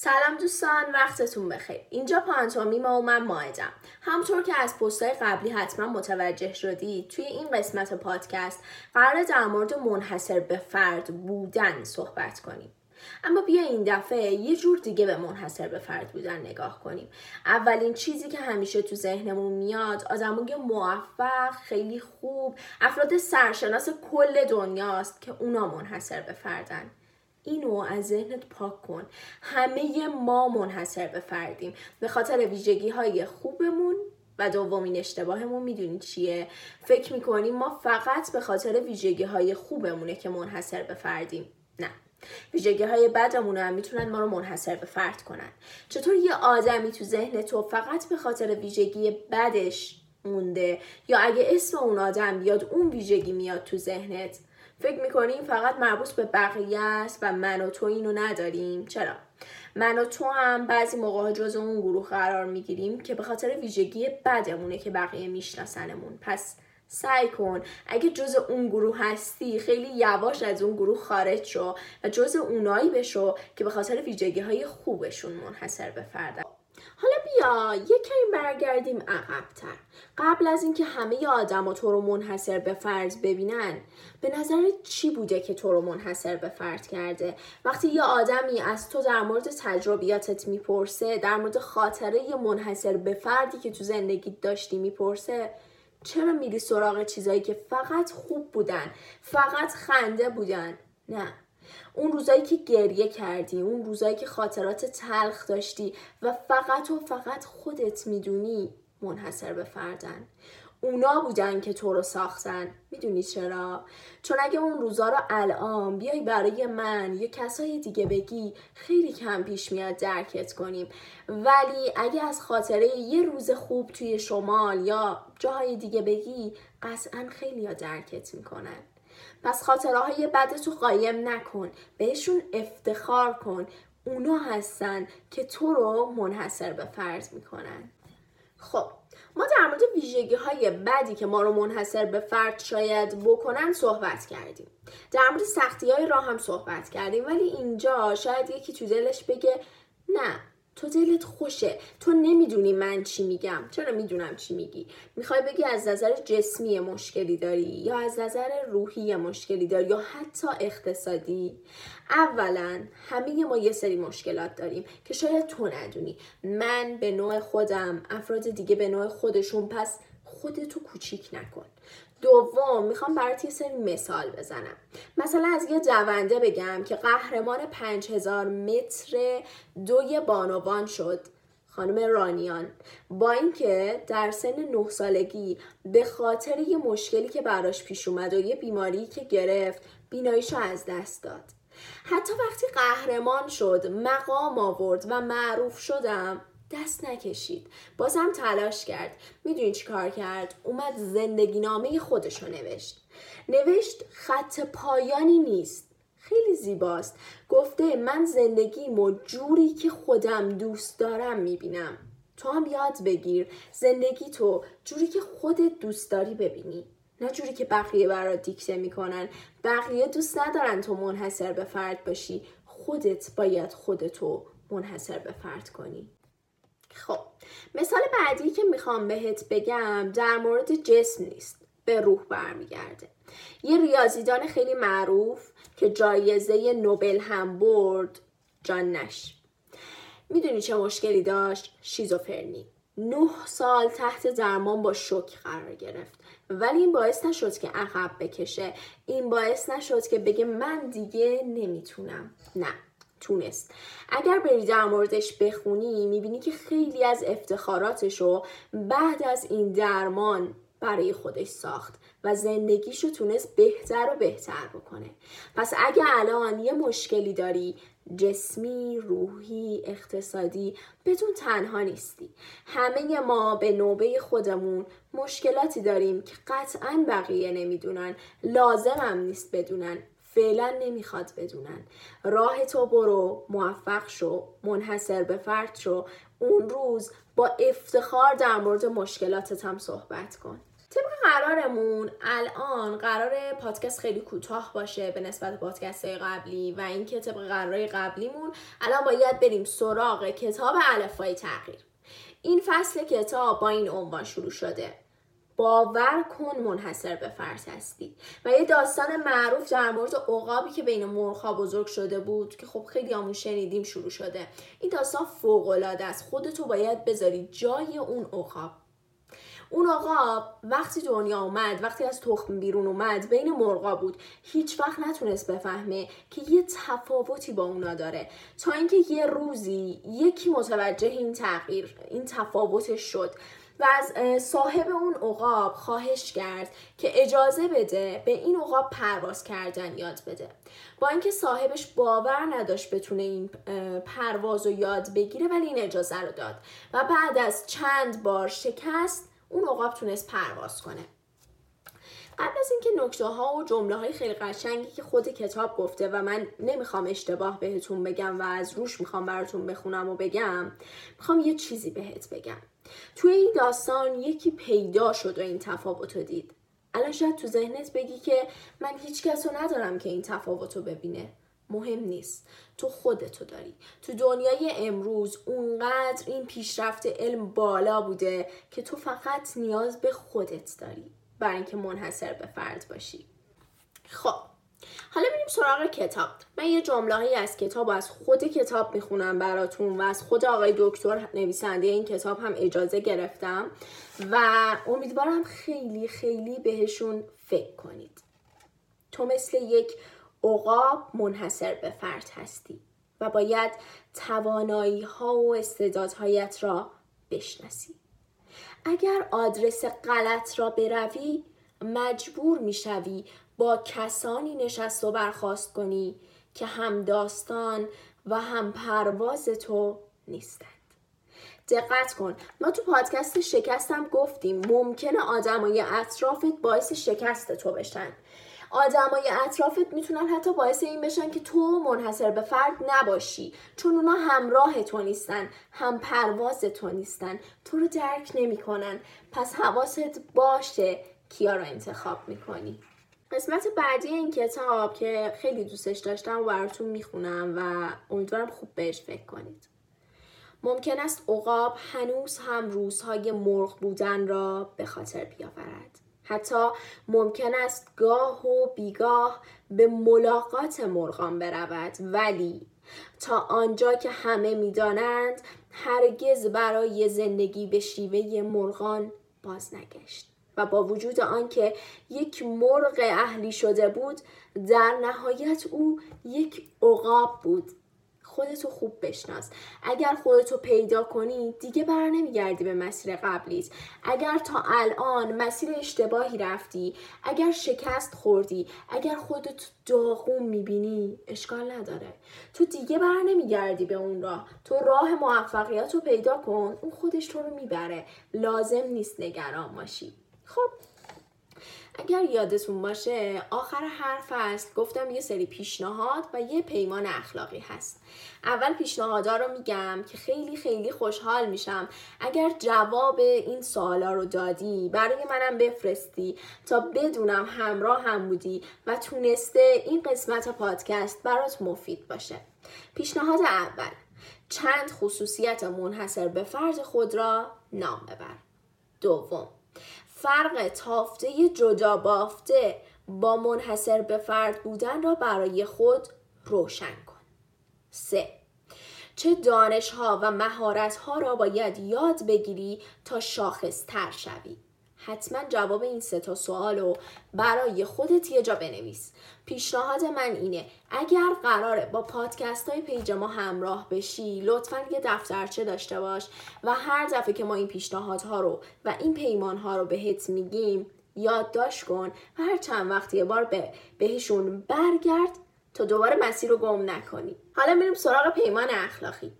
سلام دوستان، وقتتون بخیر. اینجا پانتومیم و من ماهدم. همطور که از پست‌های قبلی حتما متوجه شدید، توی این قسمت پادکست قراره در مورد منحصر به فرد بودن صحبت کنیم. اما بیا این دفعه یه جور دیگه به منحصر به فرد بودن نگاه کنیم. اولین چیزی که همیشه تو ذهنمون میاد، آدمای موفق، خیلی خوب، افراد سرشناس کل دنیاست که اونا منحصر به فردن. اینو از ذهنت پاک کن. همه ما منحصر به فردیم به خاطر ویژگی های خوبمون و دومین اشتباهمون میدونی چیه؟ فکر میکنیم ما فقط به خاطر ویژگی های خوبمونه که منحصر به فردیم. نه، ویژگی های بدمون هم میتونن ما رو منحصر به فرد کنن. چطور یه آدمی تو ذهن تو فقط به خاطر ویژگی بدش مونده، یا اگه اسم اون آدم بیاد اون ویژگی میاد تو ذهنت؟ فکر میکنیم فقط مربوط به بقیه است و من و تو اینو نداریم. چرا؟ من و تو هم بعضی موقعها جزو اون گروه قرار میگیریم که به خاطر ویژگی بدمونه که بقیه میشناسنمون. پس سعی کن اگه جزو اون گروه هستی، خیلی یواش از اون گروه خارج شو و جزو اونایی بشو که به خاطر ویژگی های خوبشون منحصر به فردن. حالا بیا یک کمی برگردیم عقب‌تر. قبل از اینکه همه آدما تو رو منحصر به فرد ببینن، به نظرت چی بوده که تو رو منحصر به فرد کرده؟ وقتی یه آدمی از تو در مورد تجربیاتت میپرسه، در مورد خاطره منحصر به فردی که تو زندگیت داشتی میپرسه، چرا میری سراغ چیزایی که فقط خوب بودن، فقط خنده بودن؟ نه، اون روزایی که گریه کردی، اون روزایی که خاطرات تلخ داشتی و فقط و فقط خودت میدونی منحصر به فردن. اونا بودن که تو رو ساختن. میدونی چرا؟ چون اگه اون روزا رو الان بیای برای من یا کسای دیگه بگی، خیلی کم پیش میاد درکت کنیم. ولی اگه از خاطره یه روز خوب توی شمال یا جاهای دیگه بگی، قطعاً خیلی‌ها درکت میکنن. پس خاطره‌های بدتو قایم نکن، بهشون افتخار کن. اونا هستن که تو رو منحصر به فرد میکنن. خب، ما در مورد ویژگی‌های بدی که ما رو منحصر به فرد شاید بکنن صحبت کردیم. در مورد سختی‌های راه هم صحبت کردیم، ولی اینجا شاید یکی تو دلش بگه نه، تو دلت خوشه، تو نمیدونی من چی میگم. چرا میدونم چی میگی. میخوای بگی از نظر جسمی مشکلی داری یا از نظر روحی مشکلی داری یا حتی اقتصادی؟ اولا همه ما یه سری مشکلات داریم که شاید تو ندونی. من به نوع خودم، افراد دیگه به نوع خودشون. پس خودتو کوچیک نکن. دوم، میخوام برات یه سری مثال بزنم. مثلا از یه جونده بگم که قهرمان 5000 متر دوی بانوان شد، خانم رانیان، با اینکه در سن 9 سالگی به خاطر یه مشکلی که براش پیش اومد و یه بیماری که گرفت، بیناییشو از دست داد. حتی وقتی قهرمان شد، مقام آورد و معروف شدم، دست نکشید. بازم تلاش کرد. میدونی چی کار کرد؟ اومد زندگی نامه خودشو نوشت. خط پایانی نیست، خیلی زیباست. گفته من زندگیمو جوری که خودم دوست دارم میبینم. تو هم یاد بگیر زندگی تو جوری که خودت دوست داری ببینی، نه جوری که بقیه برات دیکته میکنن. بقیه دوست ندارن تو منحصر به فرد باشی، خودت باید خودتو منحصر به فرد کنی. خب، مثال بعدی که میخوام بهت بگم در مورد جسم نیست، به روح برمیگرده. یه ریاضیدان خیلی معروف که جایزه نوبل هم برد، جان نش، میدونی چه مشکلی داشت؟ شیزوفرنی. 9 سال تحت درمان با شوک قرار گرفت، ولی این باعث نشد که عقب بکشه. این باعث نشد که بگه من دیگه نمیتونم. نه، تونست. اگر بری در موردش بخونی، میبینی که خیلی از افتخاراتشو بعد از این درمان برای خودش ساخت و زندگیشو تونست بهتر و بهتر بکنه. پس اگه الان یه مشکلی داری، جسمی، روحی، اقتصادی، بدون تنها نیستی. همه ما به نوبه خودمون مشکلاتی داریم که قطعاً بقیه نمیدونن، لازمم نیست بدونن، فعلا نمیخواد بدونن. راه تو برو، موفق شو، منحصر به فرد شو. اون روز با افتخار در مورد مشکلاتت هم صحبت کن. طبق قرارمون الان قرار پادکست خیلی کوتاه باشه به نسبت پادکست‌های قبلی و اینکه طبق قرارهای قبلیمون الان باید بریم سراغ کتاب الفبای تغییر. این فصل کتاب با این عنوان شروع شده: باور کن منحصر به فرد هستی، و یه داستان معروف در مورد عقابی که بین مرغ‌ها بزرگ شده بود که خب خیلی همون شنیدیم شروع شده. این داستان فوق‌العاده است. خودتو باید بذاری جای اون عقاب. اون عقاب وقتی دنیا اومد، وقتی از تخم بیرون اومد، بین مرغا بود. هیچ وقت نتونست بفهمه که یه تفاوتی با اونا داره، تا اینکه یه روزی یکی متوجه این تغییر، این تفاوتش شد و از صاحب اون عقاب خواهش کرد که اجازه بده به این عقاب پرواز کردن یاد بده. با اینکه صاحبش باور نداشت بتونه این پرواز رو یاد بگیره، ولی این اجازه رو داد و بعد از چند بار شکست اون عقاب تونست پرواز کنه. قبل از اینکه نکته ها و جمله های خیلی قشنگی که خود کتاب گفته و من نمیخوام اشتباه بهتون بگم و از روش میخوام براتون بخونم و بگم، میخوام یه چیزی بهت بگم. توی این داستان یکی پیدا شد و این تفاوت رو دید. الان شاید تو ذهنت بگی که من هیچ کس رو ندارم که این تفاوت رو ببینه. مهم نیست، تو خودتو داری. تو دنیای امروز اونقدر این پیشرفت علم بالا بوده که تو فقط نیاز به خودت داری برای اینکه منحصر به فرد باشی. خب حالا بریم سراغ کتاب. من یه جمله‌ای از کتاب و از خود کتاب میخونم براتون و از خود آقای دکتر نویسنده این کتاب هم اجازه گرفتم و امیدوارم خیلی خیلی بهشون فکر کنید. تو مثل یک عقاب منحصر به فرد هستی و باید توانایی ها و استعدادهایت را بشناسی. اگر آدرس غلط را بروی مجبور میشوی با کسانی نشست و برخاست کنی که هم داستان و هم پرواز تو نیستند. دقت کن، ما تو پادکست شکستم گفتیم ممکنه آدمای اطرافت باعث شکست تو بشن. آدمای اطرافت میتونن حتی باعث این بشن که تو منحصر به فرد نباشی، چون اونا همراه تو نیستن، هم پرواز تو نیستن، تو رو درک نمیکنن. پس حواست باشه کیا رو انتخاب میکنی. قسمت بعدی این کتاب که خیلی دوستش داشتم و براتون میخونم و امیدوارم خوب بهش فکر کنید. ممکن است عقاب هنوز هم روزهای مرغ بودن را به خاطر بیاورد. حتی ممکن است گاه و بیگاه به ملاقات مرغان برود، ولی تا آنجا که همه می‌دانند هرگز برای زندگی به شیوه مرغان باز نگشت و با وجود آنکه یک مرغ اهلی شده بود، در نهایت او یک عقاب بود. خودتو خوب بشناس. اگر خودتو پیدا کنی دیگه بر نمیگردی به مسیر قبلیت. اگر تا الان مسیر اشتباهی رفتی، اگر شکست خوردی، اگر خودتو داغون میبینی، اشکال نداره. تو دیگه بر نمیگردی به اون راه. تو راه موفقیتو پیدا کن، اون خودش تو رو میبره. لازم نیست نگران باشی. خب اگر یادتون باشه آخر هر فصل گفتم یه سری پیشنهاد و یه پیمان اخلاقی هست. اول پیشنهادها رو میگم که خیلی خیلی خوشحال میشم اگر جواب این سوالا رو دادی برای منم بفرستی تا بدونم همراه هم بودی و تونسته این قسمت پادکست برات مفید باشه. پیشنهاد اول: چند خصوصیت منحصر به فرد خود را نام ببر. دوم: فرق تافته جدا بافته با منحصر به فرد بودن را برای خود روشن کن. 3. چه دانش‌ها و مهارت‌ها را باید یاد بگیری تا شاخص‌تر شوی؟ حتما جواب این 3 تا سوال رو برای خودت یه جا بنویس. پیشنهاد من اینه اگر قراره با پادکست های پیج ما همراه بشی، لطفاً یه دفترچه داشته باش و هر دفعه که ما این پیشنهادها رو و این پیمانها رو بهت میگیم یادداشت کن و هر چند وقت یه بار بهشون برگرد تا دوباره مسیر رو گم نکنی. حالا میریم سراغ پیمان اخلاقی.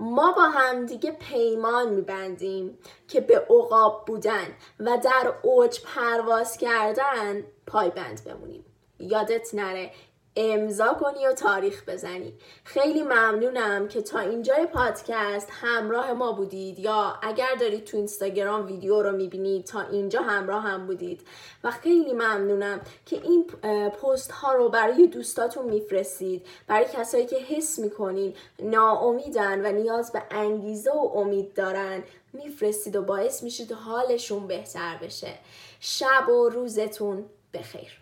ما با هم دیگه پیمان می‌بندیم که به عقاب بودن و در اوج پرواز کردن پایبند بمونیم. یادت نره امضا کنی و تاریخ بزنی. خیلی ممنونم که تا اینجای پادکست همراه ما بودید، یا اگر دارید تو اینستاگرام ویدیو رو میبینید تا اینجا همراه هم بودید، و خیلی ممنونم که این پست ها رو برای دوستاتون میفرستید، برای کسایی که حس میکنین ناامیدن و نیاز به انگیزه و امید دارن میفرستید و باعث میشید حالشون بهتر بشه. شب و روزتون بخیر.